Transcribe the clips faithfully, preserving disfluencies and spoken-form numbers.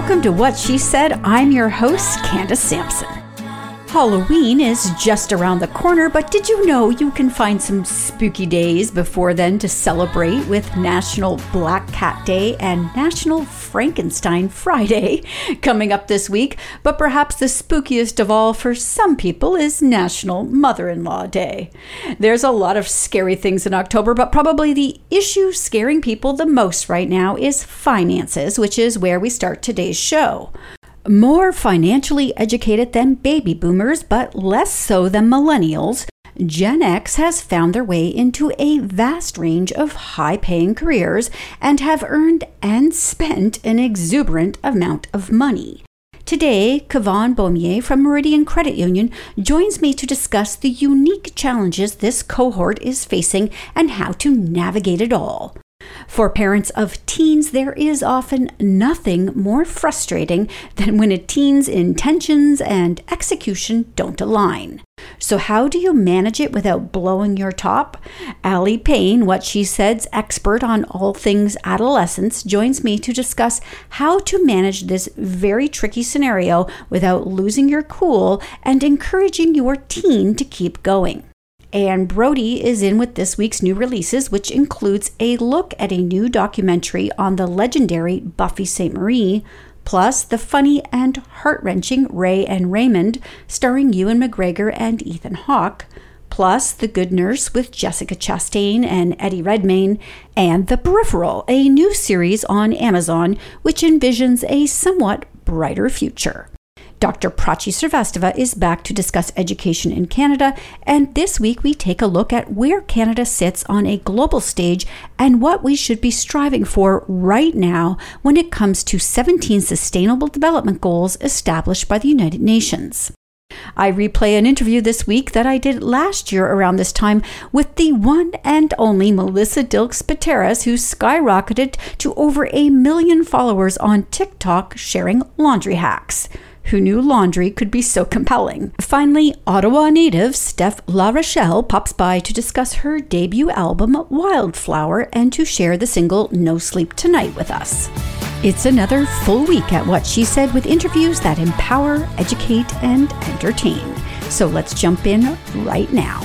welcome to What She Said. I'm your host, Candace Sampson. Halloween is just around the corner, but did you know you can find some spooky days before then to celebrate with National Black Cat Day and National Frankenstein Friday coming up this week? But perhaps the spookiest of all for some people is National Mother-in-Law Day. There's a lot of scary things in October, but probably the issue scaring people the most right now is finances, which is where we start today's show. More financially educated than baby boomers, but less so than millennials, Gen X has found their way into a vast range of high-paying careers and have earned and spent an exuberant amount of money. Today, Kavaughn Boismier from Meridian Credit Union joins me to discuss the unique challenges this cohort is facing and how to navigate it all. For parents of teens, there is often nothing more frustrating than when a teen's intentions and execution don't align. So how do you manage it without blowing your top? Aly Pain, What She Said's expert on all things adolescence, joins me to discuss how to manage this very tricky scenario without losing your cool and encouraging your teen to keep going. Anne Brodie is in with this week's new releases, which includes a look at a new documentary on the legendary Buffy Saint Marie, plus the funny and heart-wrenching Ray and Raymond, starring Ewan McGregor and Ethan Hawke, plus The Good Nurse with Jessica Chastain and Eddie Redmayne, and The Peripheral, a new series on Amazon, which envisions a somewhat brighter future. Doctor Prachi Srivastava is back to discuss education in Canada, and this week we take a look at where Canada sits on a global stage and what we should be striving for right now when it comes to seventeen Sustainable Development Goals established by the United Nations. I replay an interview this week that I did last year around this time with the one and only Melissa Dilkes Pateras, who skyrocketed to over a million followers on TikTok sharing laundry hacks. Who knew laundry could be so compelling? Finally, Ottawa native Steph LaRochelle pops by to discuss her debut album, Wildflower, and to share the single No Sleep Tonight with us. It's another full week at What She Said with interviews that empower, educate, and entertain. So let's jump in right now.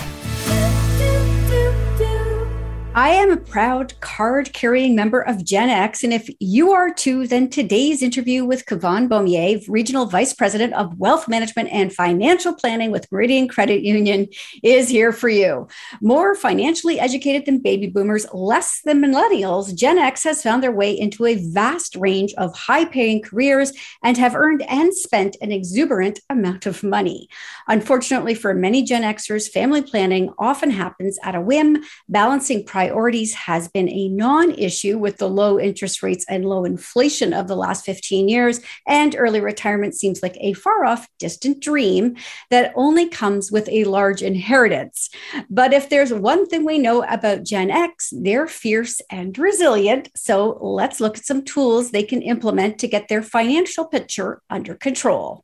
I am a proud card-carrying member of Gen X, and if you are too, then today's interview with Kavaughn Boismier, Regional Vice President of Wealth Management and Financial Planning with Meridian Credit Union, is here for you. More financially educated than baby boomers, less than millennials, Gen X has found their way into a vast range of high-paying careers and have earned and spent an exuberant amount of money. Unfortunately for many Gen Xers, family planning often happens at a whim, balancing priorities. Priorities has been a non-issue with the low interest rates and low inflation of the last fifteen years, and early retirement seems like a far-off, distant dream that only comes with a large inheritance. But if there's one thing we know about Gen X, they're fierce and resilient, so let's look at some tools they can implement to get their financial picture under control.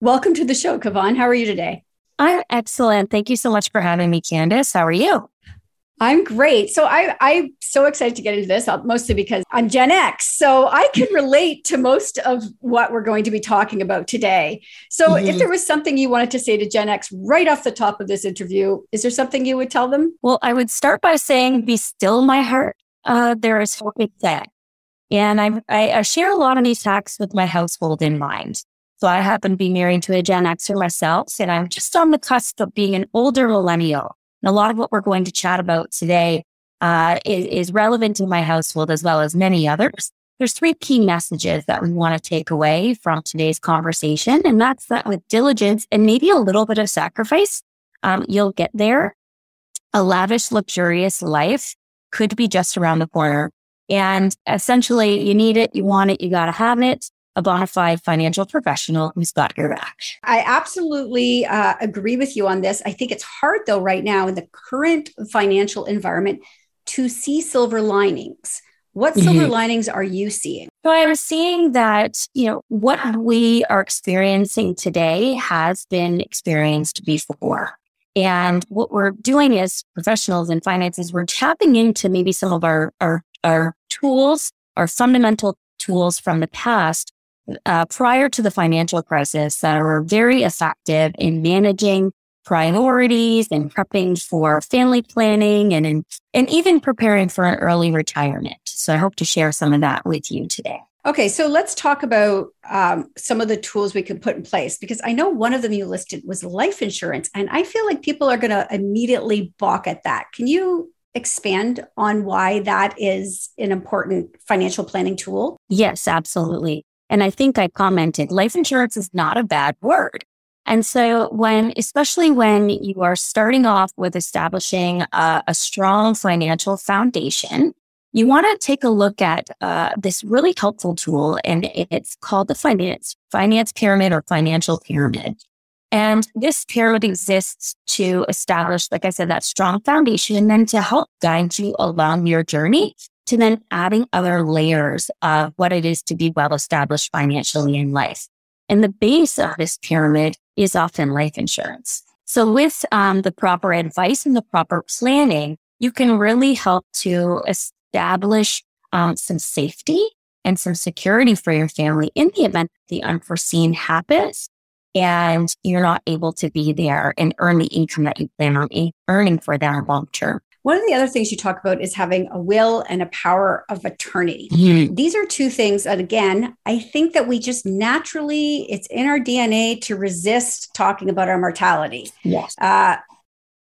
Welcome to the show, Kavaughn. How are you today? I'm excellent. Thank you so much for having me, Candace. How are you? I'm great. So I, I'm so excited to get into this, mostly because I'm Gen X. So I can relate to most of what we're going to be talking about today. So mm-hmm. if there was something you wanted to say to Gen X right off the top of this interview, is there something you would tell them? Well, I would start by saying, be still my heart. Uh, there is hope in that. And I, I share a lot of these hacks with my household in mind. So I happen to be married to a Gen Xer myself, and I'm just on the cusp of being an older millennial. And a lot of what we're going to chat about today uh, is, is relevant to my household as well as many others. There's three key messages that we want to take away from today's conversation. And that's that with diligence and maybe a little bit of sacrifice, um, you'll get there. A lavish, luxurious life could be just around the corner. And essentially, you need it, you want it, you got to have it. A bona fide financial professional who's got your back. I absolutely uh, agree with you on this. I think it's hard, though, right now in the current financial environment to see silver linings. What silver mm-hmm. linings are you seeing? So I'm seeing that, you know, what we are experiencing today has been experienced before. And what we're doing as professionals in finance is we're tapping into maybe some of our, our, our tools, our fundamental tools from the past, uh, prior to the financial crisis that were very effective in managing priorities and prepping for family planning and, in, and even preparing for an early retirement. So I hope to share some of that with you today. Okay, so let's talk about um, some of the tools we can put in place, because I know one of them you listed was life insurance, and I feel like people are going to immediately balk at that. Can you expand on why that is an important financial planning tool? Yes, absolutely. And I think I commented, life insurance is not a bad word. And so when, especially when you are starting off with establishing a, a strong financial foundation, you want to take a look at uh, this really helpful tool, and it's called the finance finance pyramid or financial pyramid. And this pyramid exists to establish, like I said, that strong foundation, and then to help guide you along your journey to then adding other layers of what it is to be well-established financially in life. And the base of this pyramid is often life insurance. So with um, the proper advice and the proper planning, you can really help to establish Establish um, some safety and some security for your family in the event that the unforeseen happens and you're not able to be there and earn the income that you plan on earning for them long term. One of the other things you talk about is having a will and a power of attorney. Mm-hmm. These are two things that, again, I think that we just naturally, it's in our D N A to resist talking about our mortality. Yes. Uh,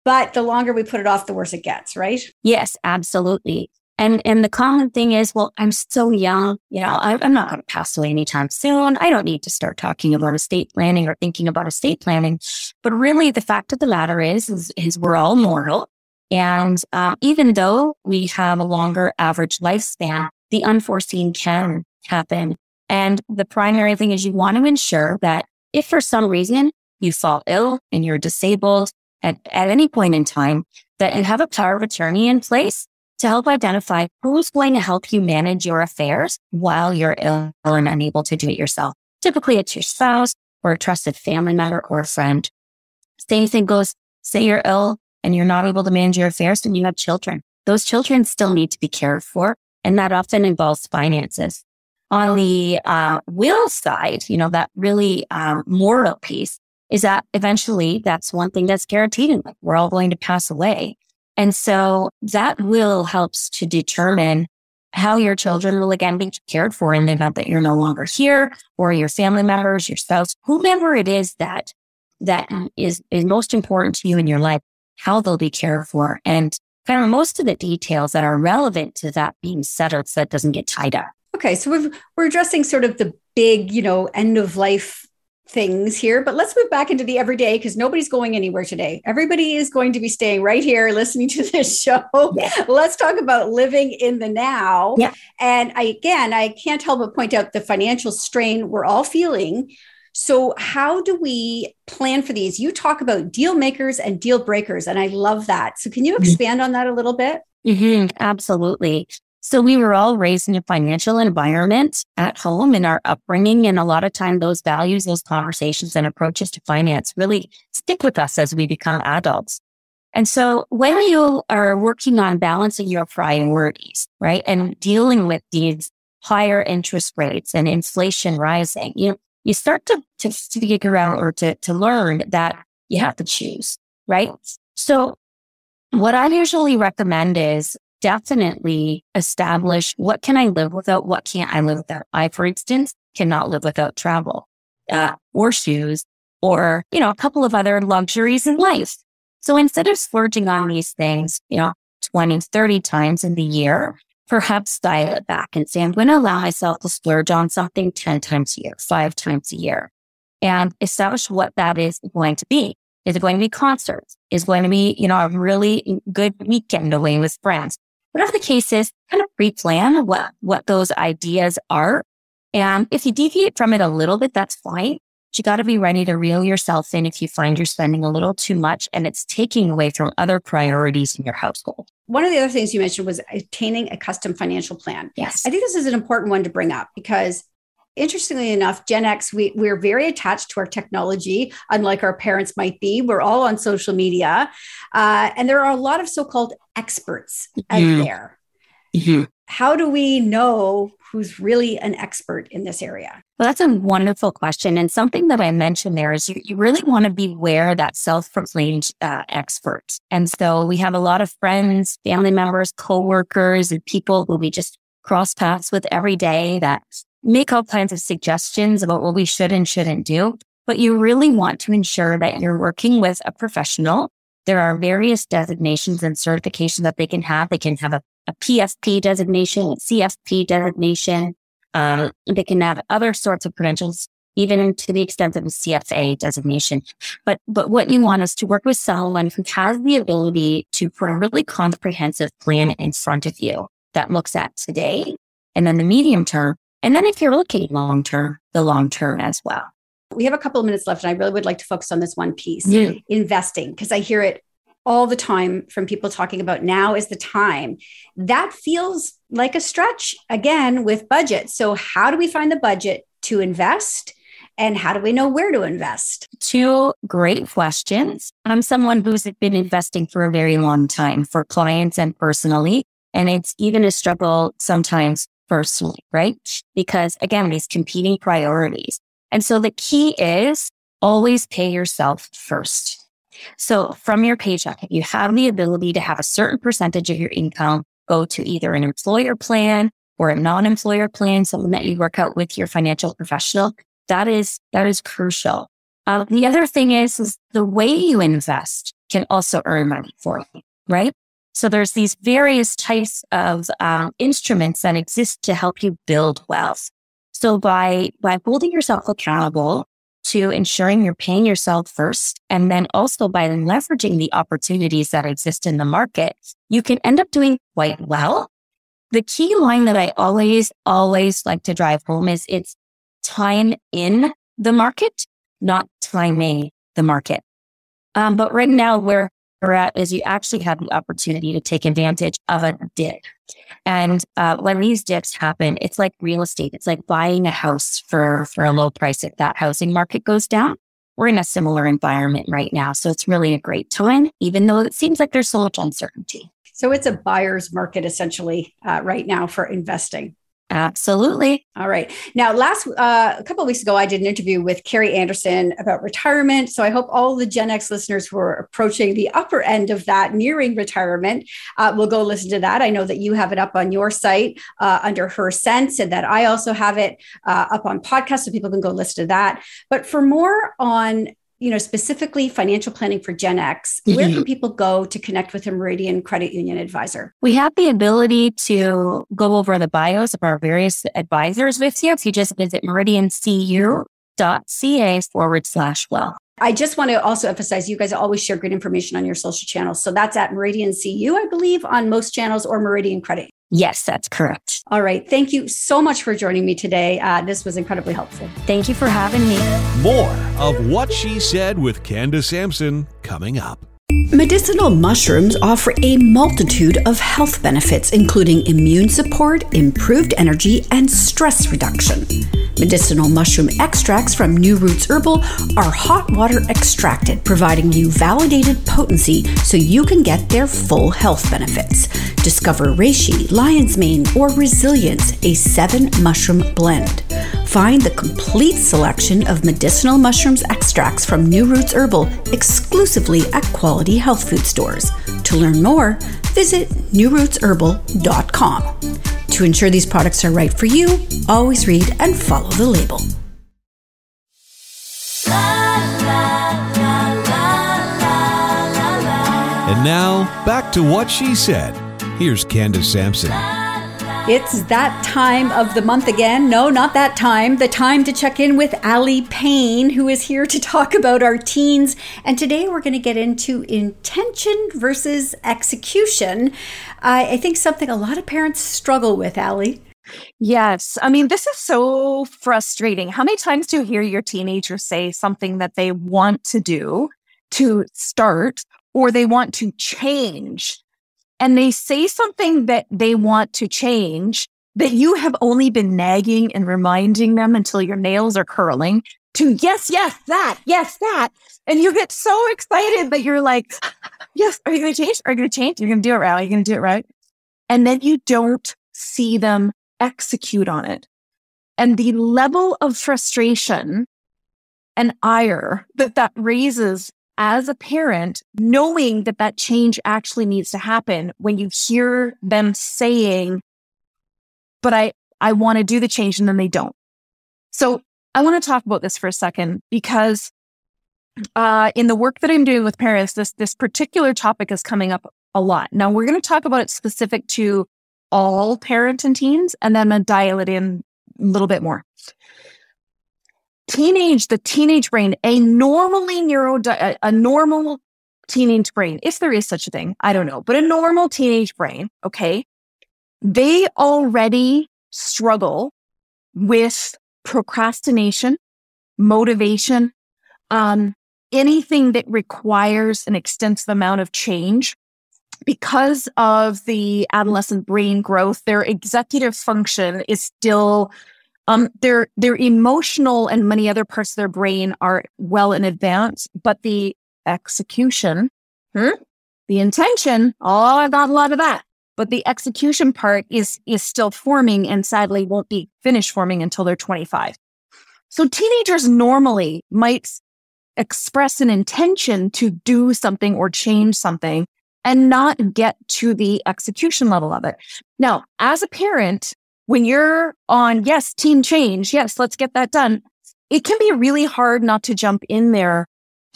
but the longer we put it off, the worse it gets, right? Yes, absolutely. And and the common thing is, well, I'm so young, you know, I, I'm not going to pass away anytime soon. I don't need to start talking about estate planning or thinking about estate planning. But really, the fact of the matter is, is, is we're all mortal. And um, even though we have a longer average lifespan, the unforeseen can happen. And the primary thing is you want to ensure that if for some reason you fall ill and you're disabled at, at any point in time, that you have a power of attorney in place to help identify who's going to help you manage your affairs while you're ill and unable to do it yourself. Typically, it's your spouse or a trusted family member or a friend. Same thing goes, say you're ill and you're not able to manage your affairs and you have children. Those children still need to be cared for, and that often involves finances. On the uh, will side, you know, that really um, moral piece is that eventually that's one thing that's guaranteed, and like we're all going to pass away. And so that will helps to determine how your children will again be cared for in the event that you're no longer here, or your family members, your spouse, whomever it is that that is, is most important to you in your life, how they'll be cared for, and kind of most of the details that are relevant to that being settled so that doesn't get tied up. Okay, so we've, we're addressing sort of the big, you know, end of life things here, but let's move back into the everyday, because nobody's going anywhere today. Everybody is going to be staying right here listening to this show. Yeah. Let's talk about living in the now. Yeah. And I, again, I can't help but point out the financial strain we're all feeling. So how do we plan for these? You talk about deal makers and deal breakers, and I love that. So can you expand mm-hmm. on that a little bit? Mm-hmm. Absolutely. So we were all raised in a financial environment at home in our upbringing. And a lot of time, those values, those conversations and approaches to finance really stick with us as we become adults. And so when you are working on balancing your priorities, right, and dealing with these higher interest rates and inflation rising, you know, you start to, to figure out or to, to learn that you have to choose, right? So what I usually recommend is definitely establish what can I live without, what can't I live without. I, for instance, cannot live without travel uh, or shoes or, you know, a couple of other luxuries in life. So instead of splurging on these things, you know, twenty, thirty times in the year, perhaps dial it back and say, I'm going to allow myself to splurge on something ten times a year, five times a year, and establish what that is going to be. Is it going to be concerts? Is it going to be, you know, a really good weekend away with friends? Whatever the case is, kind of pre-plan what, what those ideas are. And if you deviate from it a little bit, that's fine. But you got to be ready to reel yourself in if you find you're spending a little too much and it's taking away from other priorities in your household. One of the other things you mentioned was obtaining a custom financial plan. Yes. I think this is an important one to bring up because, interestingly enough, Gen X, we, we're very attached to our technology, unlike our parents might be. We're all on social media. Uh, and there are a lot of so-called experts mm-hmm. out there. Mm-hmm. How do we know who's really an expert in this area? Well, that's a wonderful question. And something that I mentioned there is you, you really want to beware that self-proclaimed uh, expert. And so we have a lot of friends, family members, coworkers, and people who we just cross paths with every day that make all kinds of suggestions about what we should and shouldn't do. But you really want to ensure that you're working with a professional. There are various designations and certifications that they can have. They can have a, a P F P designation, a C F P designation. Um, they can have other sorts of credentials, even to the extent of a C F A designation. But but what you want is to work with someone who has the ability to put a really comprehensive plan in front of you that looks at today and then the medium term. And then if you're looking long term, the long term as well. We have a couple of minutes left, and I really would like to focus on this one piece, yeah. investing, because I hear it all the time from people talking about now is the time. That feels like a stretch, again, with budget. So how do we find the budget to invest, and how do we know where to invest? Two great questions. I'm someone who's been investing for a very long time for clients and personally, and it's even a struggle sometimes personally, right? Because again, these competing priorities. And so the key is always pay yourself first. So from your paycheck, if you have the ability to have a certain percentage of your income go to either an employer plan or a non-employer plan, something that you work out with your financial professional, that is that is crucial. Uh, the other thing is, is the way you invest can also earn money for you, right? So there's these various types of um, instruments that exist to help you build wealth. So by, by holding yourself accountable to ensuring you're paying yourself first, and then also by leveraging the opportunities that exist in the market, you can end up doing quite well. The key line that I always, always like to drive home is it's time in the market, not timing the market. Um, but right now where we're at is you actually have the opportunity to take advantage of a dip. And uh, when these dips happen, it's like real estate. It's like buying a house for, for a low price. If that housing market goes down, we're in a similar environment right now. So it's really a great time, even though it seems like there's so much uncertainty. So it's a buyer's market essentially uh, right now for investing. Absolutely. All right. Now, last uh, a couple of weeks ago, I did an interview with Carrie Anderson about retirement. So I hope all the Gen X listeners who are approaching the upper end of that, nearing retirement, uh, will go listen to that. I know that you have it up on your site uh, under Her Sense, and that I also have it uh, up on podcast, so people can go listen to that. But for more on, you know, specifically financial planning for Gen X, where can people go to connect with a Meridian Credit Union advisor? We have the ability to go over the bios of our various advisors with you. If you just visit meridiancu.ca forward slash wealth. I just want to also emphasize, you guys always share great information on your social channels. So that's at Meridian C U, I believe, on most channels, or Meridian Credit. Yes, that's correct. All right. Thank you so much for joining me today. Uh, this was incredibly helpful. Thank you for having me. More of What She Said with Candace Sampson coming up. Medicinal mushrooms offer a multitude of health benefits, including immune support, improved energy, and stress reduction. Medicinal mushroom extracts from New Roots Herbal are hot water extracted, providing you validated potency so you can get their full health benefits. Discover Reishi, Lion's Mane, or Resilience, a seven mushroom blend. Find the complete selection of medicinal mushrooms extracts from New Roots Herbal exclusively at quality health food stores. To learn more, visit new roots herbal dot com. To ensure these products are right for you, always read and follow the label. And now, back to What She Said. Here's Candace Sampson. It's that time of the month again. No, not that time. The time to check in with Aly Pain, who is here to talk about our teens. And today we're going to get into intention versus execution. I, I think something a lot of parents struggle with, Aly. Yes. I mean, this is so frustrating. How many times do you hear your teenager say something that they want to do to start, or they want to change? And they say something that they want to change that you have only been nagging and reminding them until your nails are curling to yes, yes, that, yes, that. And you get so excited that you're like, yes, are you going to change? Are you going to change? You're going to do it right. You're going to do it right. and then you don't see them execute on it. And the level of frustration and ire that that raises as a parent, knowing that that change actually needs to happen when you hear them saying, but I, I want to do the change, and then they don't. So I want to talk about this for a second, because uh, in the work that I'm doing with parents, this, this particular topic is coming up a lot. Now, we're going to talk about it specific to all parents and teens, and then I'm going to dial it in a little bit more. Teenage, the teenage brain, a normally neuro, a normal teenage brain, if there is such a thing, I don't know, but a normal teenage brain, okay, they already struggle with procrastination, motivation, um, anything that requires an extensive amount of change. Because of the adolescent brain growth, their executive function is still... Um, their their emotional and many other parts of their brain are well in advance, but the execution, hmm, the intention, oh, I've got a lot of that. But the execution part is is still forming, and sadly won't be finished forming until they're twenty-five. So teenagers normally might express an intention to do something or change something and not get to the execution level of it. Now, as a parent, when you're on, yes, team change, yes, let's get that done, it can be really hard not to jump in there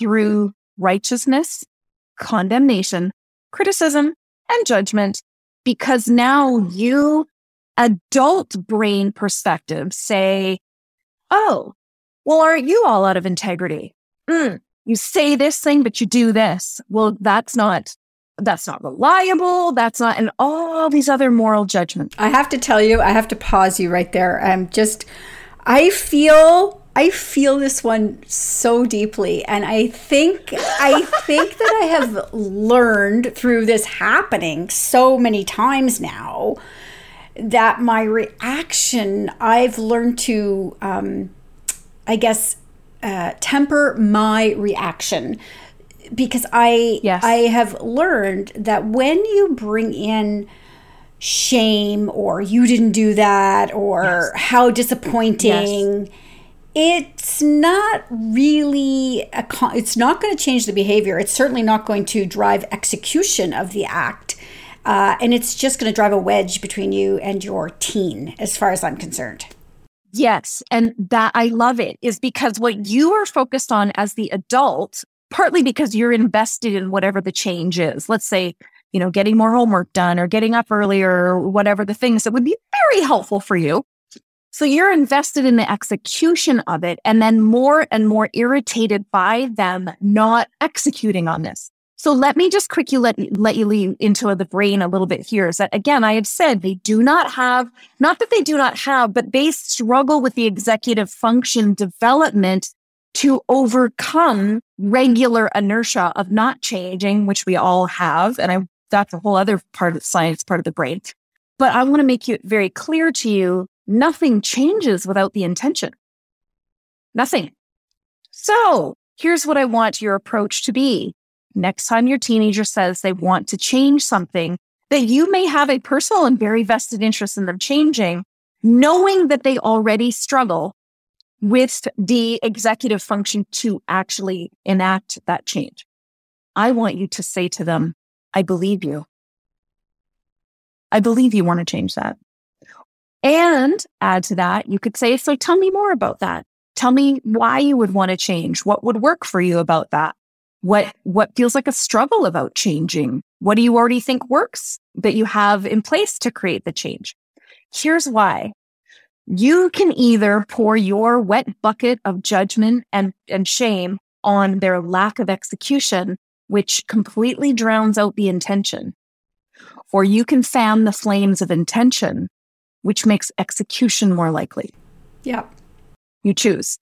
through righteousness, condemnation, criticism, and judgment, because now you, adult brain perspective, say, oh, well, aren't you all out of integrity? Mm, you say this thing, but you do this. Well, that's not... that's not reliable. That's not, and all these other moral judgments. I have to tell you, I have to pause you right there. I'm just, I feel, I feel this one so deeply. And I think, I think that I have learned through this happening so many times now that my reaction, I've learned to, um, I guess, uh, temper my reaction. Because I yes. I have learned that when you bring in shame or you didn't do that or yes. how disappointing, yes. it's not really, a con- it's not going to change the behavior. It's certainly not going to drive execution of the act. Uh, and it's just going to drive a wedge between you and your teen, as far as I'm concerned. Yes. And that, I love it, is because what you are focused on as the adult, partly because you're invested in whatever the change is. Let's say, you know, getting more homework done or getting up earlier or whatever the things that would be very helpful for you. So you're invested in the execution of it, and then more and more irritated by them not executing on this. So let me just quickly let, let you lean into the brain a little bit here, is that, again, I have said they do not have, not that they do not have, but they struggle with the executive function development to overcome regular inertia of not changing, which we all have. And I, that's a whole other part of the science, part of the brain. But I want to make it very clear to you, nothing changes without the intention. Nothing. So here's what I want your approach to be. Next time your teenager says they want to change something that you may have a personal and very vested interest in them changing, knowing that they already struggle with the executive function to actually enact that change, I want you to say to them, I believe you. I believe you want to change that. And add to that, you could say, so tell me more about that. Tell me why you would want to change. What would work for you about that? What, what feels like a struggle about changing? What do you already think works that you have in place to create the change? Here's why. You can either pour your wet bucket of judgment and, and shame on their lack of execution, which completely drowns out the intention, or you can fan the flames of intention, which makes execution more likely. Yeah. You choose.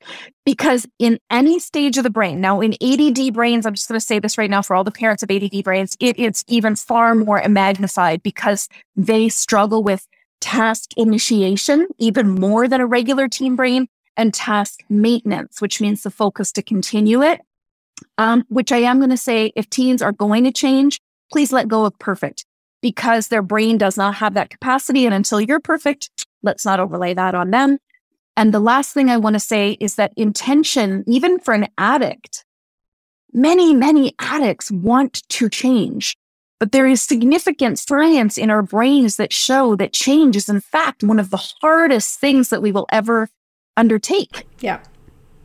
Because in any stage of the brain, now in A D D brains, I'm just going to say this right now for all the parents of A D D brains, it is even far more magnified because they struggle with task initiation even more than a regular teen brain, and task maintenance, which means the focus to continue it, um, which I am going to say, if teens are going to change, please let go of perfect. because their brain does not have that capacity. And until you're perfect, let's not overlay that on them. And the last thing I want to say is that intention, even for an addict, many, many addicts want to change. But there is significant science in our brains that show that change is, in fact, one of the hardest things that we will ever undertake. Yeah.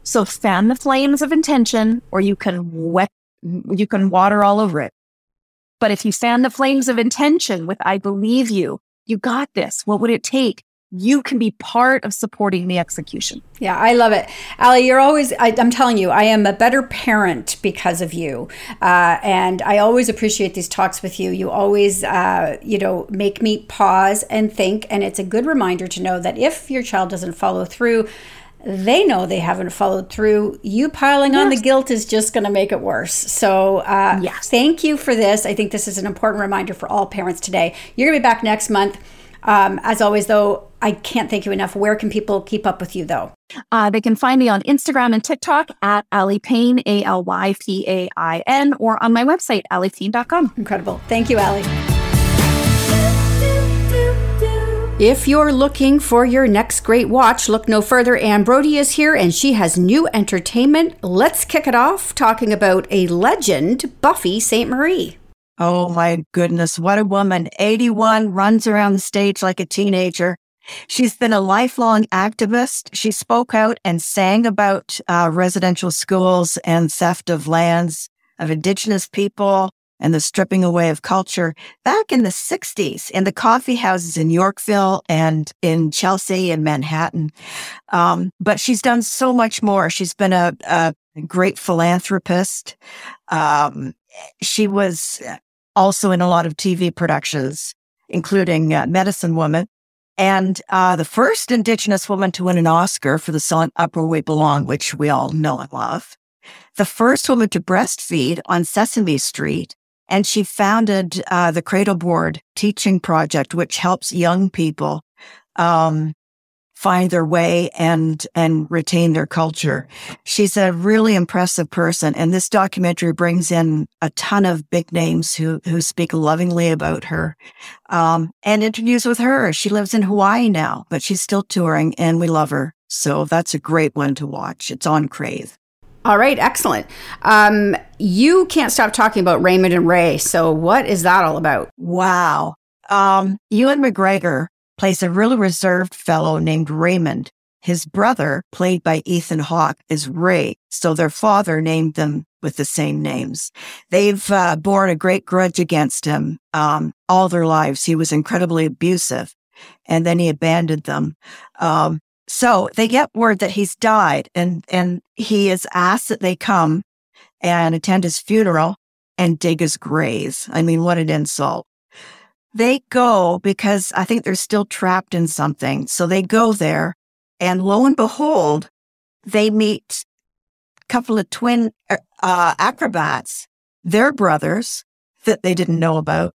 So fan the flames of intention, or you can wet, you can water all over it. But if you fan the flames of intention with, I believe you, you got this, what would it take? You can be part of supporting the execution. Yeah, I love it. Aly, you're always, I, I'm telling you, I am a better parent because of you. Uh, and I always appreciate these talks with you. You always, uh, you know, make me pause and think. And it's a good reminder to know that if your child doesn't follow through, they know they haven't followed through. You piling yes. on the guilt is just going to make it worse. So uh, yes. thank you for this. I think this is an important reminder for all parents today. You're going to be back next month. Um, as always, though, I can't thank you enough. Where can people keep up with you, though? Uh, they can find me on Instagram and TikTok at Aly Pain, A L Y P A I N, or on my website, aly pain dot com. Incredible. Thank you, Aly. If you're looking for your next great watch, look no further. Anne Brodie is here, and she has new entertainment. Let's kick it off talking about a legend, Buffy Saint Marie. Oh, my goodness. What a woman. eighty-one, runs around the stage like a teenager. She's been a lifelong activist. She spoke out and sang about uh, residential schools and theft of lands of Indigenous people and the stripping away of culture back in the sixties in the coffee houses in Yorkville and in Chelsea and Manhattan. Um, but she's done so much more. She's been a, a great philanthropist. Um, she was also in a lot of T V productions, including uh, Medicine Woman, and uh, the first Indigenous woman to win an Oscar for the song Up Where We Belong, which we all know and love. The first woman to breastfeed on Sesame Street, and she founded uh, the Cradle Board Teaching Project, which helps young people um, find their way and and retain their culture. She's a really impressive person, and this documentary brings in a ton of big names who who speak lovingly about her. Um, and interviews with her. She lives in Hawaii now, but she's still touring, and we love her. So that's a great one to watch. It's on Crave. All right, excellent. Um, you can't stop talking about Raymond and Ray. So what is that all about? Wow. Um, Ewan McGregor plays a really reserved fellow named Raymond. His brother, played by Ethan Hawke, is Ray. So their father named them with the same names. They've uh, borne a great grudge against him um, all their lives. He was incredibly abusive, and then he abandoned them. Um, so they get word that he's died, and, and he is asked that they come and attend his funeral and dig his grave. I mean, what an insult. They go because I think they're still trapped in something. So they go there, and lo and behold, they meet a couple of twin uh, acrobats, their brothers that they didn't know about.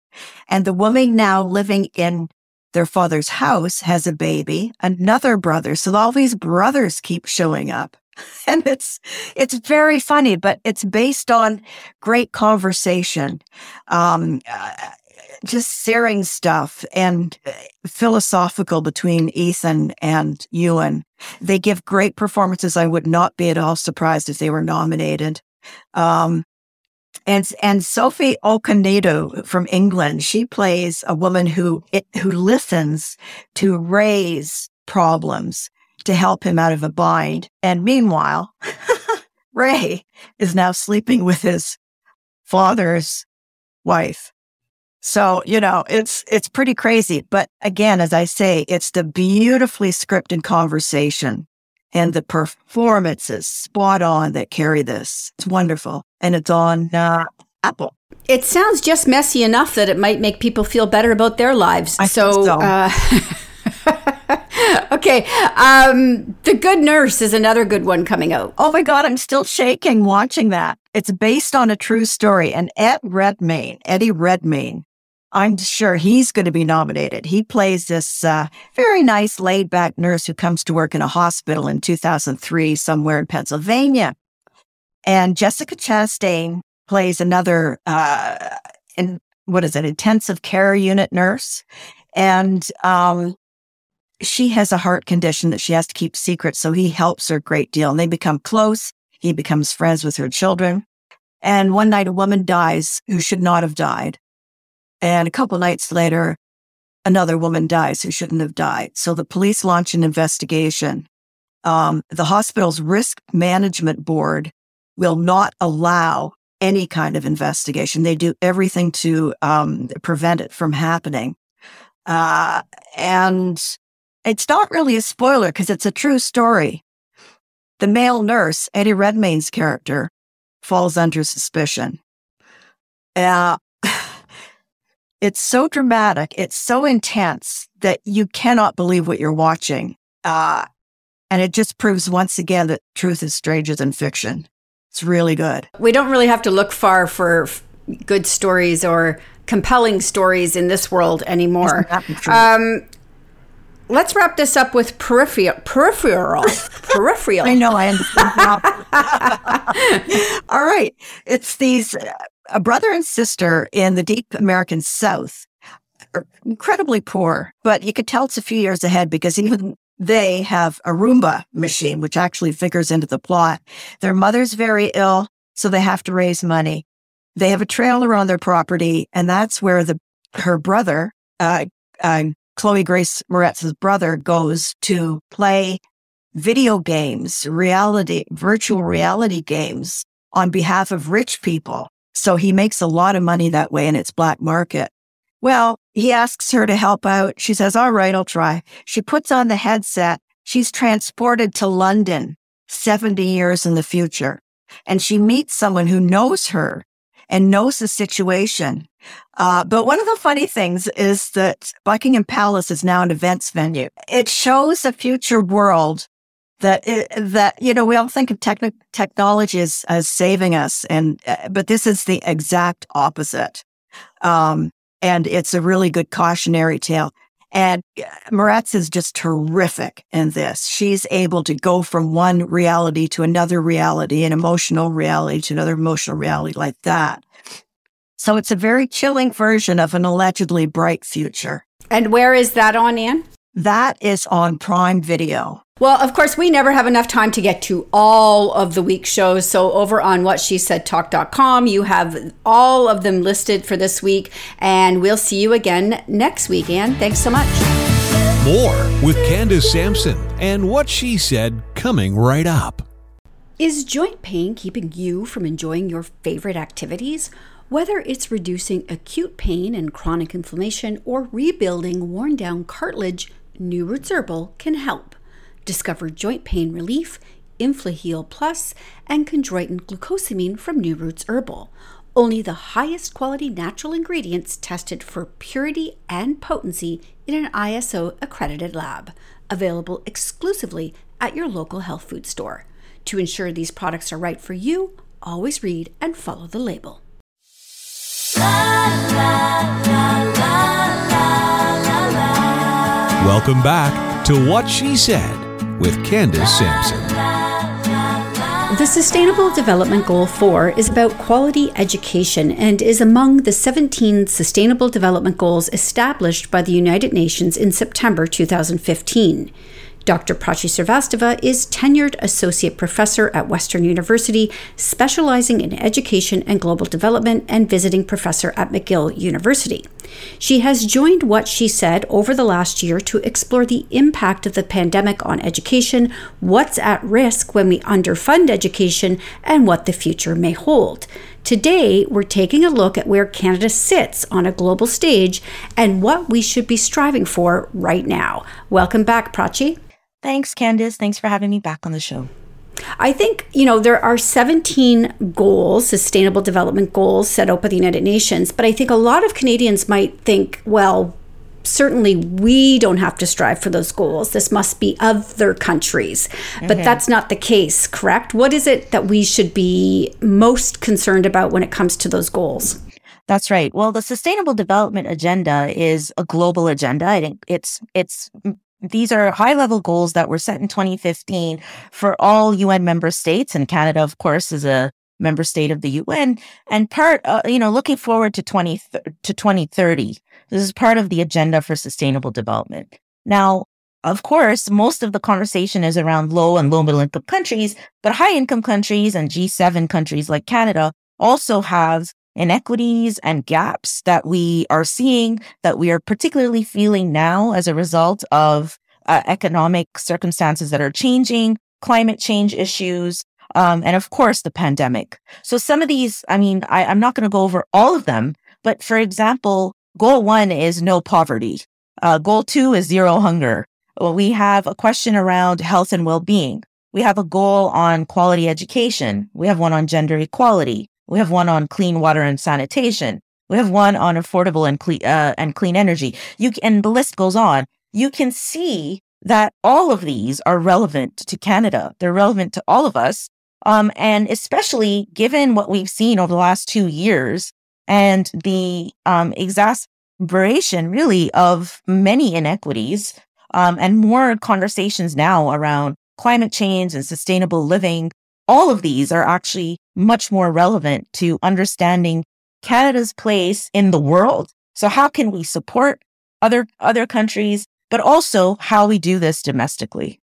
And the woman now living in their father's house has a baby, another brother. So all these brothers keep showing up. And it's it's very funny, but it's based on great conversation. Um uh, Just searing stuff and philosophical between Ethan and Ewan. They give great performances. I would not be at all surprised if they were nominated. Um, and and Sophie Okonedo from England, she plays a woman who who listens to Ray's problems to help him out of a bind. And meanwhile, Ray is now sleeping with his father's wife. So, you know, it's it's pretty crazy. But again, as I say, it's the beautifully scripted conversation and the performances spot on that carry this. It's wonderful. And it's on uh, Apple. It sounds just messy enough that it might make people feel better about their lives. I so, think so. Uh, okay. Um, The Good Nurse is another good one coming out. Oh, my God. I'm still shaking watching that. It's based on a true story. And Ed Redmayne, Eddie Redmayne, I'm sure he's going to be nominated. He plays this uh, very nice laid-back nurse who comes to work in a hospital in two thousand three somewhere in Pennsylvania. And Jessica Chastain plays another uh, in what is it, intensive care unit nurse. And um, she has a heart condition that she has to keep secret. So he helps her a great deal and they become close. He becomes friends with her children. And one night a woman dies who should not have died. And a couple nights later, another woman dies who shouldn't have died. So the police launch an investigation. Um, the hospital's risk management board will not allow any kind of investigation. They do everything to um, prevent it from happening. Uh, and it's not really a spoiler because it's a true story. The male nurse, Eddie Redmayne's character, falls under suspicion. Uh, it's so dramatic. It's so intense that you cannot believe what you're watching. Uh, and it just proves once again that truth is stranger than fiction. It's really good. We don't really have to look far for f- good stories or compelling stories in this world anymore. Um, let's wrap this up with peripheral. Peripheral. peripheral. I know, I understand. All right. It's these, uh, a brother and sister in the deep American South, are incredibly poor, but you could tell it's a few years ahead because even they have a Roomba machine, which actually figures into the plot. Their mother's very ill, so they have to raise money. They have a trailer on their property, and that's where the her brother, uh, uh, Chloe Grace Moretz's brother, goes to play video games, reality, virtual reality games on behalf of rich people. So he makes a lot of money that way, and it's black market. Well, he asks her to help out. She says, all right, I'll try. She puts on the headset. She's transported to London, seventy years in the future. And she meets someone who knows her and knows the situation. Uh, but one of the funny things is that Buckingham Palace is now an events venue. It shows a future world that, it, that you know, we all think of techn- technology as, as saving us, and uh, but this is the exact opposite. Um, And it's a really good cautionary tale. And Moretz is just terrific in this. She's able to go from one reality to another reality, an emotional reality to another emotional reality like that. So it's a very chilling version of an allegedly bright future. And where is that on, Anne? That is on Prime Video. Well, of course, we never have enough time to get to all of the week shows. So over on what she said talk dot com, you have all of them listed for this week. And we'll see you again next week, Anne. Thanks so much. More with Candace Sampson and What She Said coming right up. Is joint pain keeping you from enjoying your favorite activities? Whether it's reducing acute pain and chronic inflammation or rebuilding worn-down cartilage, New Roots Herbal can help. Discover joint pain relief, InflaHeal Plus, and chondroitin glucosamine from New Roots Herbal. Only the highest quality natural ingredients tested for purity and potency in an I S O-accredited lab. Available exclusively at your local health food store. To ensure these products are right for you, always read and follow the label. Welcome back to What She Said with Candace Sampson. The Sustainable Development Goal four is about quality education and is among the seventeen Sustainable Development Goals established by the United Nations in September two thousand fifteen. Doctor Prachi Srivastava is tenured associate professor at Western University, specializing in education and global development, and visiting professor at McGill University. She has joined What She Said over the last year to explore the impact of the pandemic on education, what's at risk when we underfund education, and what the future may hold. Today, we're taking a look at where Canada sits on a global stage and what we should be striving for right now. Welcome back, Prachi. Thanks, Candace. Thanks for having me back on the show. I think, you know, there are seventeen goals, Sustainable Development Goals set out by the United Nations, but I think a lot of Canadians might think, well, certainly we don't have to strive for those goals. This must be other countries. But mm-hmm. that's not the case, correct? What is it that we should be most concerned about when it comes to those goals? That's right. Well, the Sustainable Development Agenda is a global agenda. I think it's it's These are high-level goals that were set in twenty fifteen for all U N member states, and Canada, of course, is a member state of the U N, and part, uh, you know, looking forward to twenty to twenty thirty. This is part of the agenda for sustainable development. Now, of course, most of the conversation is around low and low middle income countries, but high income countries and G seven countries like Canada also have inequities and gaps that we are seeing, that we are particularly feeling now as a result of uh, economic circumstances that are changing, climate change issues, um, and of course, the pandemic. So some of these, I mean, I, I'm not going to go over all of them, but for example, goal one is no poverty. Uh, goal two is zero hunger. Well, we have a question around health and well-being. We have a goal on quality education. We have one on gender equality. We have one on clean water and sanitation. We have one on affordable and clean, uh, and clean energy. You can, and the list goes on. You can see that all of these are relevant to Canada. They're relevant to all of us. Um, and especially given what we've seen over the last two years and the um, exacerbation really of many inequities, um, and more conversations now around climate change and sustainable living. All of these are actually much more relevant to understanding Canada's place in the world. So how can we support other other countries, but also how we do this domestically?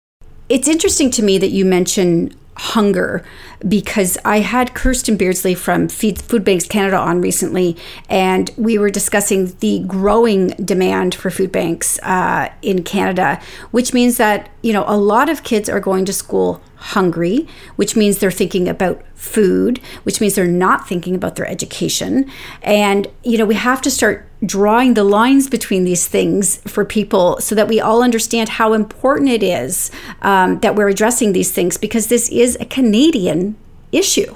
It's interesting to me that you mention hunger, because I had Kirsten Beardsley from Food Banks Canada on recently, and we were discussing the growing demand for food banks uh, in Canada, which means that, you know, a lot of kids are going to school hungry, which means they're thinking about food, which means they're not thinking about their education. And, you know, we have to start drawing the lines between these things for people so that we all understand how important it is um, that we're addressing these things, because this is a Canadian issue.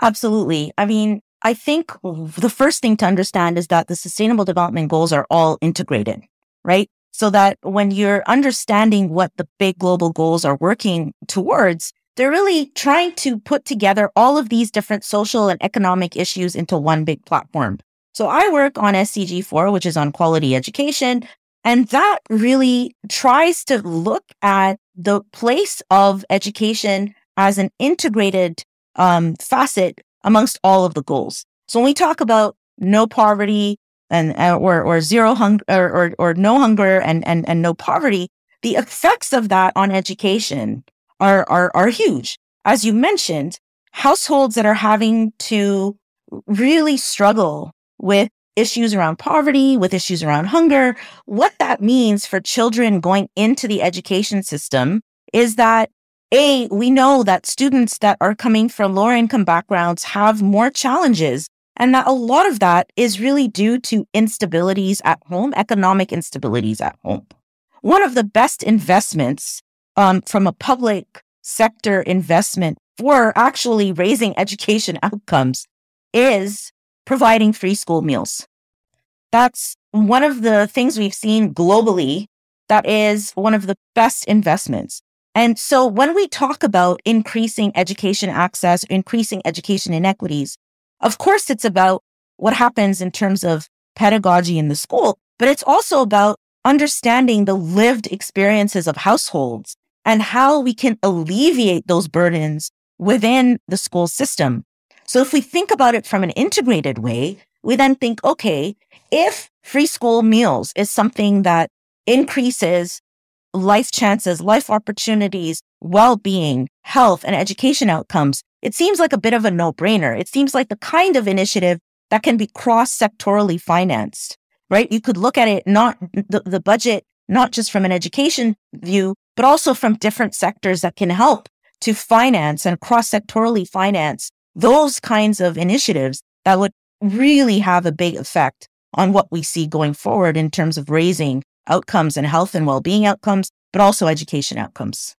Absolutely. I mean, I think the first thing to understand is that the Sustainable Development Goals are all integrated, right? So that when you're understanding what the big global goals are working towards, they're really trying to put together all of these different social and economic issues into one big platform. So I work on S D G four, which is on quality education, and that really tries to look at the place of education as an integrated um, facet amongst all of the goals. So when we talk about no poverty, and or or zero hunger or, or or no hunger and and and no poverty, the effects of that on education are are are huge. As you mentioned, households that are having to really struggle with issues around poverty, with issues around hunger, what that means for children going into the education system is that A, we know that students that are coming from lower income backgrounds have more challenges. And that a lot of that is really due to instabilities at home, economic instabilities at home. One of the best investments um, from a public sector investment for actually raising education outcomes is providing free school meals. That's one of the things we've seen globally that is one of the best investments. And so when we talk about increasing education access, increasing education inequities, of course, it's about what happens in terms of pedagogy in the school, but it's also about understanding the lived experiences of households and how we can alleviate those burdens within the school system. So if we think about it from an integrated way, we then think, okay, if free school meals is something that increases life chances, life opportunities, well-being, health, and education outcomes, it seems like a bit of a no-brainer. It seems like the kind of initiative that can be cross-sectorally financed, right? You could look at it, not the, the budget, not just from an education view, but also from different sectors that can help to finance and cross-sectorally finance those kinds of initiatives that would really have a big effect on what we see going forward in terms of raising outcomes and health and well-being outcomes, but also education outcomes.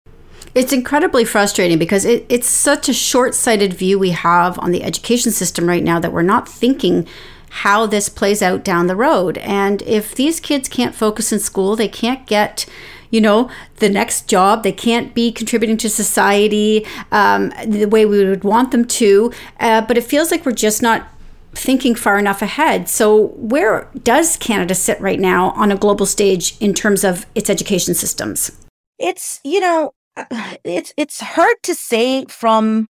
It's incredibly frustrating because it, it's such a short-sighted view we have on the education system right now that we're not thinking how this plays out down the road. And if these kids can't focus in school, they can't get, you know, the next job, they can't be contributing to society um, the way we would want them to. Uh, but it feels like we're just not thinking far enough ahead. So where does Canada sit right now on a global stage in terms of its education systems? It's, you know, It's it's hard to say from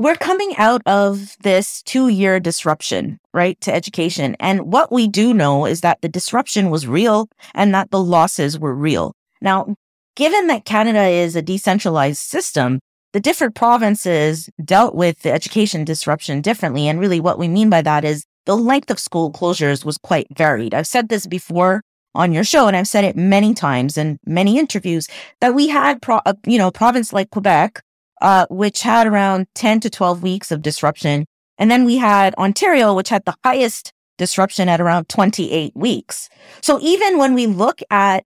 We're coming out of this two-year disruption, right, to education. And what we do know is that the disruption was real and that the losses were real. Now, given that Canada is a decentralized system, the different provinces dealt with the education disruption differently. And really what we mean by that is the length of school closures was quite varied. I've said this before on your show, and I've said it many times in many interviews, that we had, pro- you know, a province like Quebec, Uh, which had around ten to twelve weeks of disruption. And then we had Ontario, which had the highest disruption at around twenty-eight weeks. So even when we look at,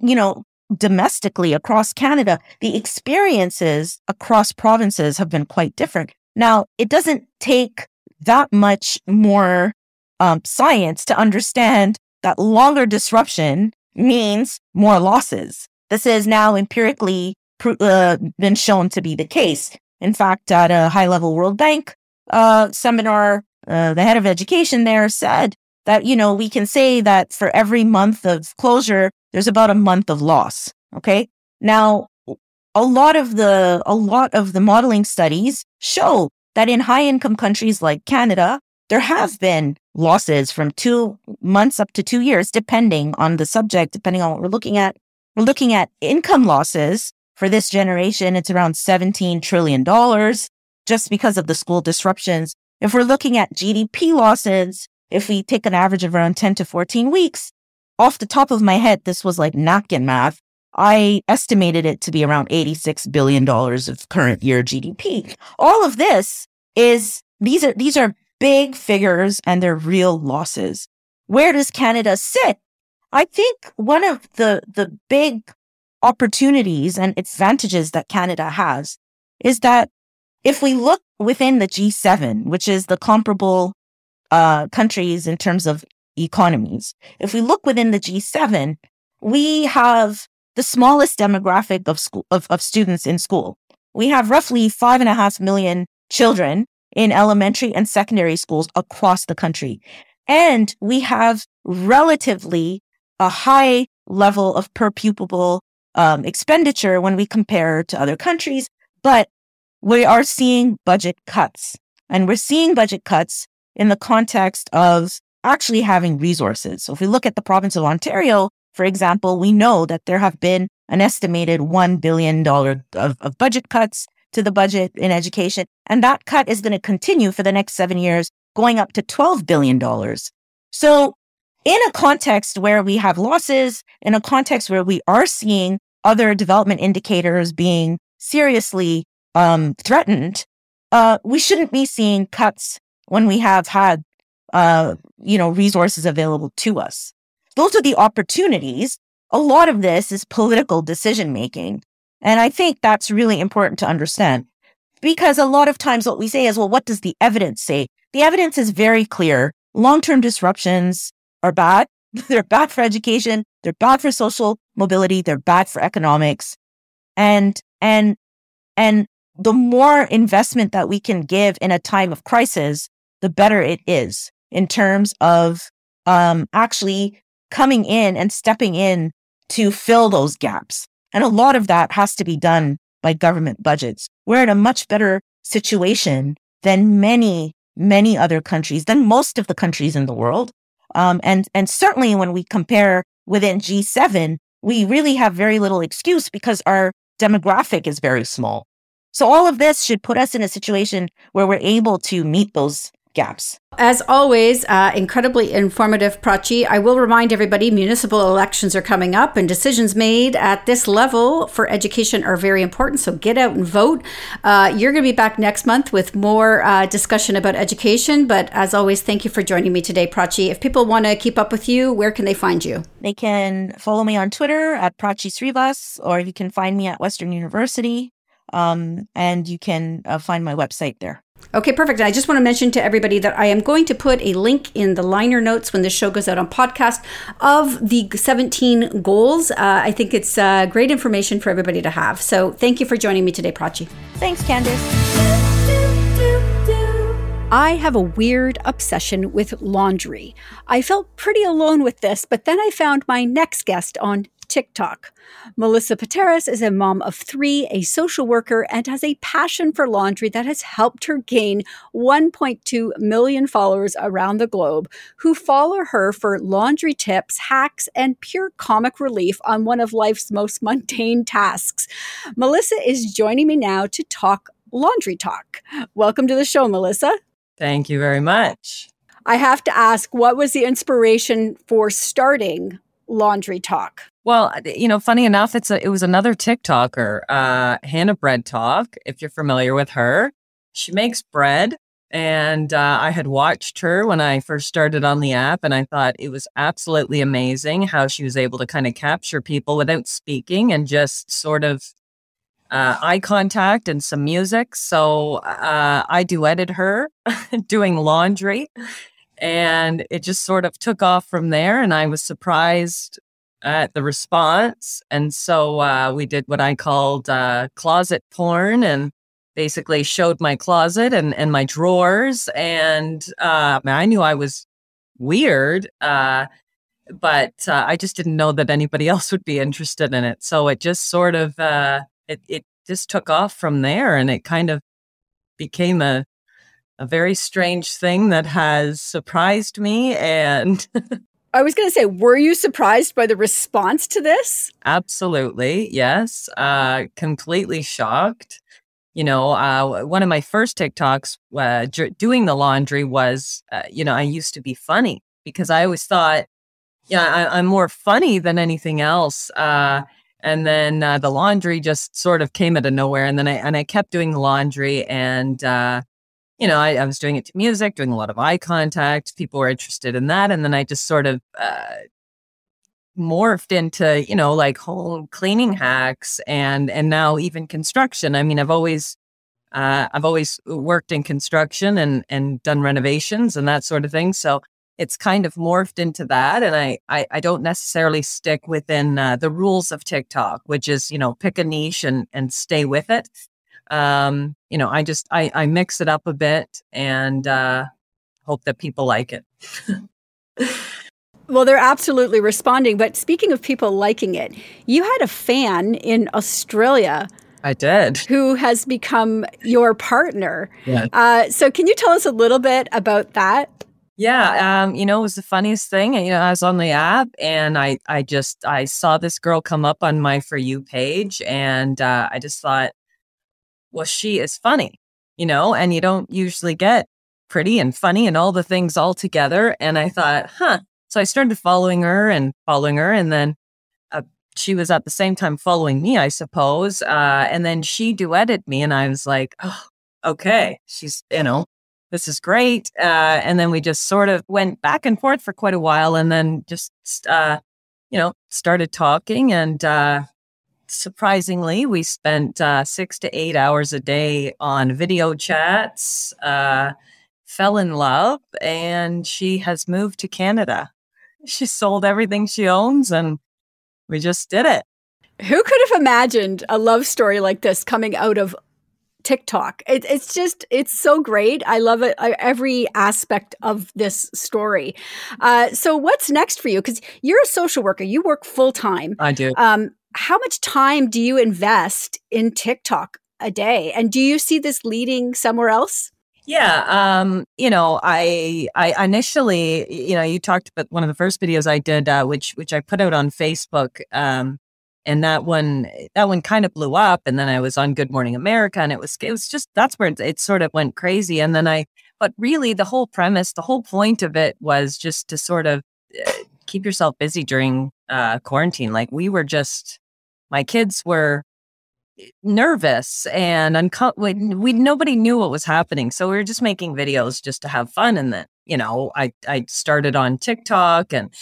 you know, domestically across Canada, the experiences across provinces have been quite different. Now, it doesn't take that much more um, science to understand that longer disruption means more losses. This is now empirically Uh, been shown to be the case. In fact, at a high-level World Bank uh, seminar, uh, the head of education there said that, you know, we can say that for every month of closure, there's about a month of loss. Okay, now a lot of the a lot of the modeling studies show that in high-income countries like Canada, there have been losses from two months up to two years, depending on the subject, depending on what we're looking at. We're looking at income losses. For this generation, it's around seventeen trillion dollars just because of the school disruptions. If we're looking at G D P losses, if we take an average of around ten to fourteen weeks, off the top of my head, this was like napkin math, I estimated it to be around eighty-six billion dollars of current year G D P. All of this is, these are, these are big figures and they're real losses. Where does Canada sit? I think one of the, the big opportunities and advantages that Canada has is that if we look within the G seven, which is the comparable uh, countries in terms of economies, if we look within the G seven, we have the smallest demographic of school, of, of students in school. We have roughly five and a half million children in elementary and secondary schools across the country. And we have relatively a high level of per pupil Um, expenditure when we compare to other countries, but we are seeing budget cuts. And we're seeing budget cuts in the context of actually having resources. So if we look at the province of Ontario, for example, we know that there have been an estimated one billion dollars of, of budget cuts to the budget in education. And that cut is going to continue for the next seven years, going up to twelve billion dollars. So in a context where we have losses, in a context where we are seeing other development indicators being seriously um, threatened, uh, we shouldn't be seeing cuts when we have had, uh, you know, resources available to us. Those are the opportunities. A lot of this is political decision making. And I think that's really important to understand because a lot of times what we say is, well, what does the evidence say? The evidence is very clear. Long-term disruptions are bad. They're bad for education. They're bad for social mobility. They're bad for economics. And, and, and the more investment that we can give in a time of crisis, the better it is in terms of, um, actually coming in and stepping in to fill those gaps. And a lot of that has to be done by government budgets. We're in a much better situation than many, many other countries, than most of the countries in the world. Um, and, and certainly when we compare within G seven, we really have very little excuse because our demographic is very small. So all of this should put us in a situation where we're able to meet those gaps. As always, uh, incredibly informative, Prachi. I will remind everybody municipal elections are coming up and decisions made at this level for education are very important. So get out and vote. Uh, you're going to be back next month with more uh, discussion about education. But as always, thank you for joining me today, Prachi. If people want to keep up with you, where can they find you? They can follow me on Twitter at Prachi Srivastava, or you can find me at Western University. Um, and you can uh, find my website there. Okay, perfect. And I just want to mention to everybody that I am going to put a link in the liner notes when the show goes out on podcast of the seventeen goals. Uh, I think it's uh, great information for everybody to have. So thank you for joining me today, Prachi. Thanks, Candace. I have a weird obsession with laundry. I felt pretty alone with this, but then I found my next guest on TikTok. Melissa Pateras is a mom of three, a social worker, and has a passion for laundry that has helped her gain one point two million followers around the globe who follow her for laundry tips, hacks, and pure comic relief on one of life's most mundane tasks. Melissa is joining me now to talk laundry talk. Welcome to the show, Melissa. Thank you very much. I have to ask, what was the inspiration for starting Laundry Talk? Well, you know, funny enough, it's a, it was another TikToker, uh, Hannah Bread Talk, if you're familiar with her. She makes bread, and uh, I had watched her when I first started on the app, and I thought it was absolutely amazing how she was able to kind of capture people without speaking and just sort of uh, eye contact and some music. So uh, I duetted her doing laundry. And it just sort of took off from there. And I was surprised at the response. And so uh, we did what I called uh, closet porn, and basically showed my closet and, and my drawers. And uh, I knew I was weird, uh, but uh, I just didn't know that anybody else would be interested in it. So it just sort of, uh, it, it just took off from there. And it kind of became a A very strange thing that has surprised me. And I was going to say, were you surprised by the response to this? Absolutely. Yes. Uh, completely shocked. You know, uh, one of my first TikToks uh, j- doing the laundry was, uh, you know, I used to be funny because I always thought, yeah, I- I'm more funny than anything else. Uh, and then uh, the laundry just sort of came out of nowhere. And then I, and I kept doing the laundry, and, uh, You know, I, I was doing it to music, doing a lot of eye contact. People were interested in that. And then I just sort of uh, morphed into, you know, like whole cleaning hacks and and now even construction. I mean, I've always uh, I've always worked in construction and, and done renovations and that sort of thing. So it's kind of morphed into that. And I, I, I don't necessarily stick within uh, the rules of TikTok, which is, you know, pick a niche and, and stay with it. Um, you know, I just, I, I mix it up a bit and, uh, hope that people like it. Well, they're absolutely responding. But speaking of people liking it, you had a fan in Australia. I did. Who has become your partner. Yeah. Uh, so can you tell us a little bit about that? Yeah. Um, you know, it was the funniest thing. You know, I was on the app and I, I just, I saw this girl come up on my For You page, and, uh, I just thought, well, she is funny, you know, and you don't usually get pretty and funny and all the things all together. And I thought, huh. So I started following her and following her. And then uh, she was at the same time following me, I suppose. Uh, and then she duetted me, and I was like, oh, okay, she's, you know, this is great. Uh, and then we just sort of went back and forth for quite a while, and then just, uh, you know, started talking, and, uh, surprisingly, we spent uh, six to eight hours a day on video chats, uh, fell in love, and she has moved to Canada. She sold everything she owns, and we just did it. Who could have imagined a love story like this coming out of TikTok? It, it's just, it's so great. I love it. I, every aspect of this story. Uh, so what's next for you? Because you're a social worker. You work full time. I do. Um, How much time do you invest in TikTok a day? And do you see this leading somewhere else? Yeah. Um, you know, I I initially, you know, you talked about one of the first videos I did, uh, which which I put out on Facebook. Um, and that one that one kind of blew up. And then I was on Good Morning America, and it was it was just that's where it, it sort of went crazy. And then I but really the whole premise, the whole point of it was just to sort of uh, keep yourself busy during uh, quarantine. Like we were just, my kids were nervous and unco- we, we nobody knew what was happening. So we were just making videos just to have fun. And then, you know, I, I started on TikTok and,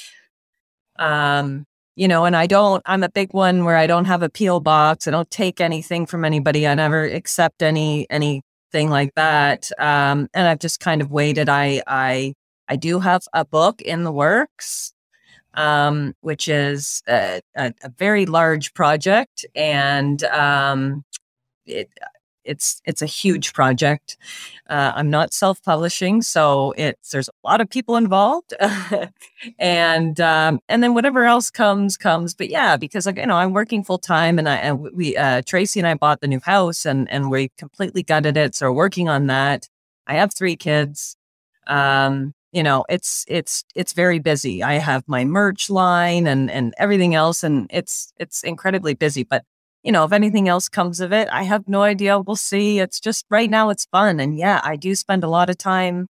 um, you know, and I don't, I'm a big one where I don't have a P O box. I don't take anything from anybody. I never accept any, anything like that. Um, and I've just kind of waited. I, I, I do have a book in the works. Um, which is a, a, a very large project, and um, it, it's it's a huge project. Uh, I'm not self-publishing, so it's there's a lot of people involved, and um, and then whatever else comes comes. But yeah, because like, you know, I'm working full time, and I and we uh, Tracy and I bought the new house, and and we completely gutted it, so we're working on that. I have three kids. Um, you know, it's it's it's very busy. I have my merch line and and everything else, and it's it's incredibly busy, but. You know, if anything else comes of it, I have no idea. We'll see. It's just right now it's fun. And yeah, I do spend a lot of time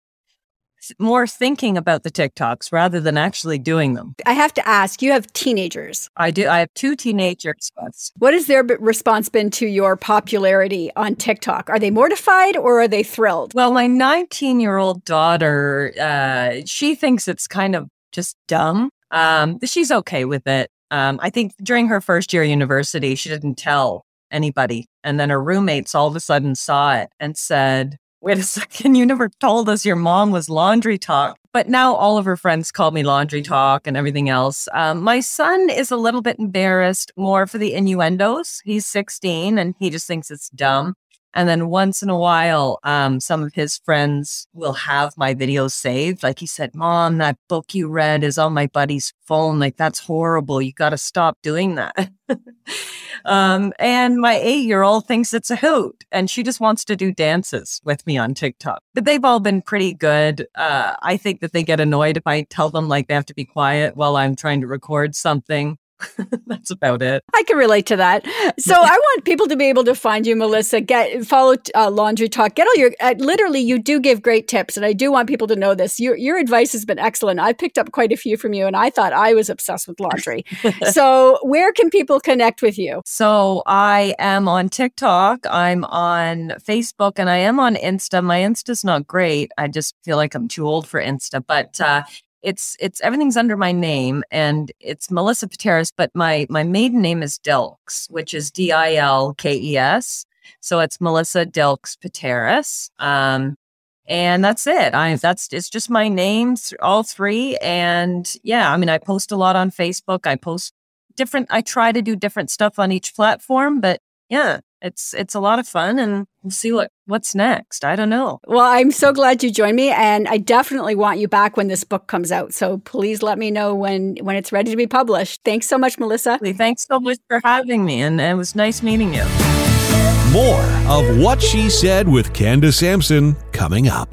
more thinking about the TikToks rather than actually doing them. I have to ask, you have teenagers. I do. I have two teenagers. What has their response been to your popularity on TikTok? Are they mortified or are they thrilled? Well, my nineteen-year-old daughter, uh, she thinks it's kind of just dumb. Um, she's okay with it. Um, I think during her first year of university, she didn't tell anybody. And then her roommates all of a sudden saw it and said, wait a second, you never told us your mom was Laundry Talk. But now all of her friends call me Laundry Talk and everything else. Um, my son is a little bit embarrassed more for the innuendos. He's sixteen and he just thinks it's dumb. And then once in a while, um, some of his friends will have my videos saved. Like he said, Mom, that book you read is on my buddy's phone. Like, that's horrible. You got to stop doing that. um, and my eight-year-old thinks it's a hoot. And she just wants to do dances with me on TikTok. But they've all been pretty good. Uh, I think that they get annoyed if I tell them, like, they have to be quiet while I'm trying to record something. That's about it. I can relate to that. So I want people to be able to find you, Melissa. Get follow uh, Laundry Talk. Get all your uh, literally. You do give great tips, and I do want people to know this. Your your advice has been excellent. I've picked up quite a few from you, and I thought I was obsessed with laundry. So where can people connect with you? So I am on TikTok. I'm on Facebook, and I am on Insta. My Insta's not great. I just feel like I'm too old for Insta, but. Uh, It's it's everything's under my name, and it's Melissa Pateras, but my my maiden name is Dilkes, which is D I L K E S. So it's Melissa Dilkes Pateras, um, and that's it. I that's it's just my name, all three, and yeah, I mean, I post a lot on Facebook. I post different. I try to do different stuff on each platform, but yeah. It's it's a lot of fun, and we'll see what, what's next. I don't know. Well, I'm so glad you joined me, and I definitely want you back when this book comes out. So please let me know when, when it's ready to be published. Thanks so much, Melissa. Thanks so much for having me, and it was nice meeting you. More of What She Said with Candace Sampson coming up.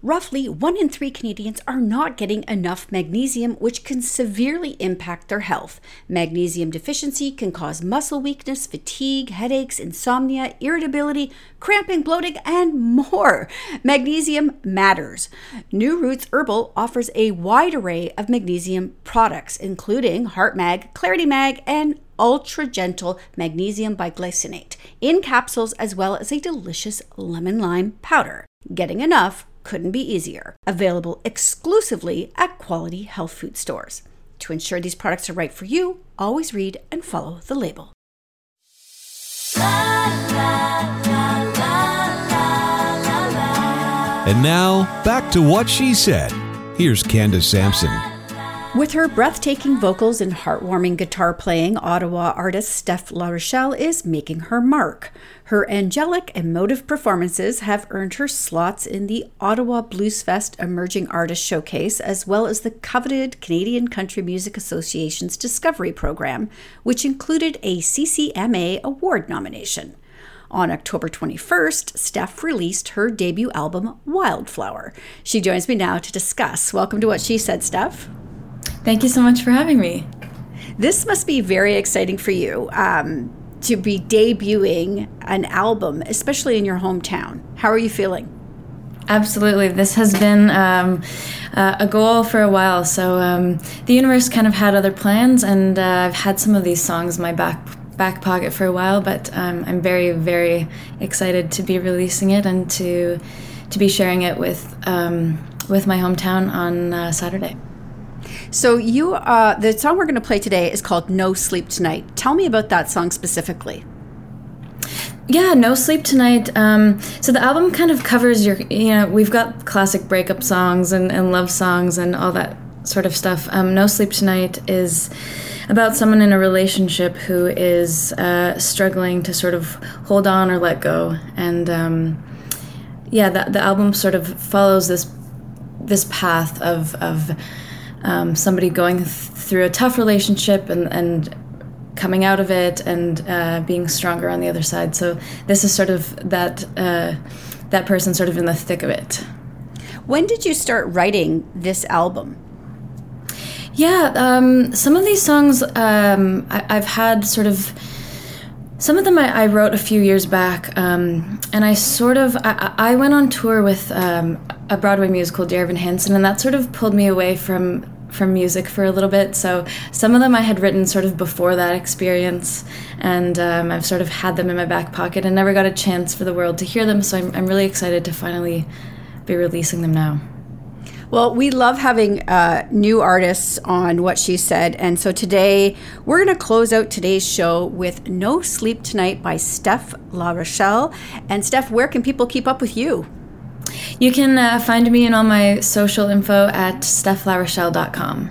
Roughly one in three Canadians are not getting enough magnesium, which can severely impact their health. Magnesium deficiency can cause muscle weakness, fatigue, headaches, insomnia, irritability, cramping, bloating, and more. Magnesium matters. New Roots Herbal offers a wide array of magnesium products, including Heart Mag, Clarity Mag, and Ultra Gentle Magnesium Biglycinate in capsules, as well as a delicious lemon lime powder. Getting enough couldn't be easier. Available exclusively at quality health food stores. To ensure these products are right for you, always read and follow the label. And now, back to What She Said. Here's Candace Sampson. With her breathtaking vocals and heartwarming guitar playing, Ottawa artist Steph LaRochelle is making her mark. Her angelic, emotive performances have earned her slots in the Ottawa Blues Fest Emerging Artist Showcase, as well as the coveted Canadian Country Music Association's Discovery Program, which included a C C M A award nomination. On October twenty-first, Steph released her debut album, Wildflower. She joins me now to discuss. Welcome to What She Said, Steph. Thank you so much for having me. This must be very exciting for you um, to be debuting an album, especially in your hometown. How are you feeling? Absolutely. This has been um, uh, a goal for a while. So um, the universe kind of had other plans, and uh, I've had some of these songs in my back back pocket for a while, but um, I'm very, very excited to be releasing it and to to be sharing it with, um, with my hometown on uh, Saturday. So you, uh, the song we're going to play today is called No Sleep Tonight. Tell me about that song specifically. Yeah, No Sleep Tonight. Um, so the album kind of covers your, you know, we've got classic breakup songs and, and love songs and all that sort of stuff. Um, No Sleep Tonight is about someone in a relationship who is uh, struggling to sort of hold on or let go. And um, yeah, the, the album sort of follows this this path of of um, somebody going th- through a tough relationship and, and coming out of it and uh, being stronger on the other side. So this is sort of that uh, that person sort of in the thick of it. When did you start writing this album? Yeah, um, some of these songs um, I, I've had sort of, some of them I, I wrote a few years back, um, and I sort of, I, I went on tour with um, a Broadway musical, Dear Evan Hansen, and that sort of pulled me away from from music for a little bit, so some of them I had written sort of before that experience, and um, I've sort of had them in my back pocket and never got a chance for the world to hear them, so I'm, I'm really excited to finally be releasing them now. Well, we love having uh, new artists on What She Said, and so today we're going to close out today's show with No Sleep Tonight by Steph LaRochelle. And Steph, where can people keep up with you? You can uh, find me in all my social info at steph la rochelle dot com.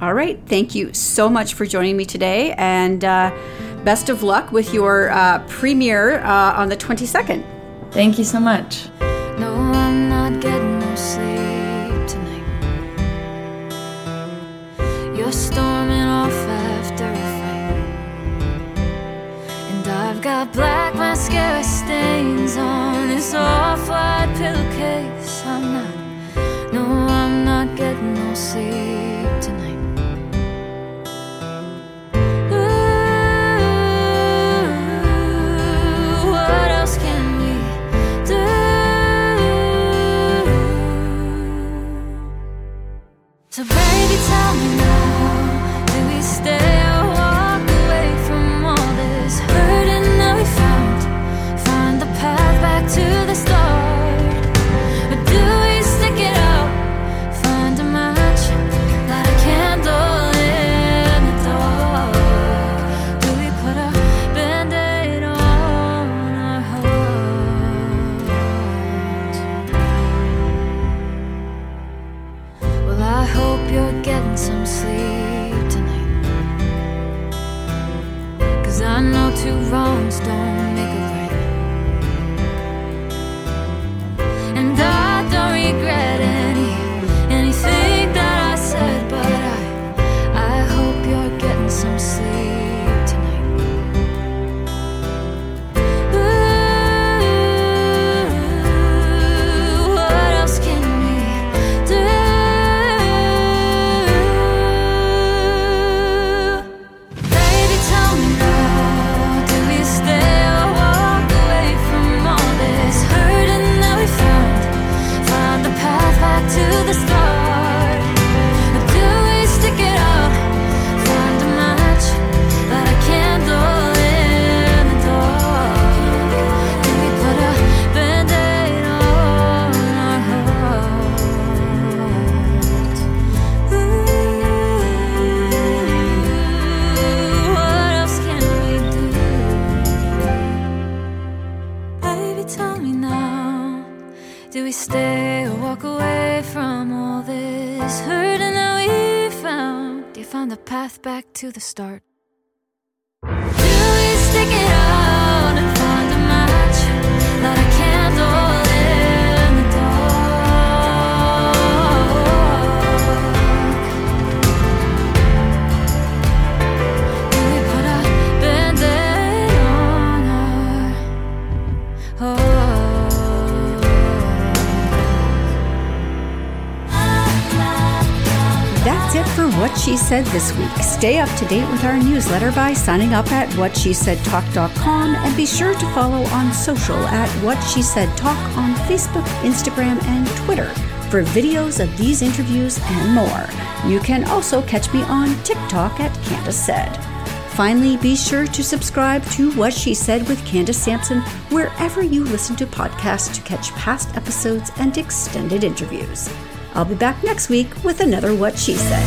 All right. Thank you so much for joining me today, and uh, best of luck with your uh, premiere uh, on the twenty-second. Thank you so much. No, I'm not getting no sleep. You're storming off after a fight, and I've got black mascara stains on this off-white pillowcase. I'm not, no, I'm not getting no sleep tonight. Ooh, what else can we do? So baby, tell me now. To the start. What She Said this week. Stay up to date with our newsletter by signing up at what she said talk dot com, and be sure to follow on social at What She Said Talk on Facebook, Instagram, and Twitter for videos of these interviews and more. You can also catch me on TikTok at Candace Said. Finally, be sure to subscribe to What She Said with Candace Sampson wherever you listen to podcasts to catch past episodes and extended interviews. I'll be back next week with another What She Said.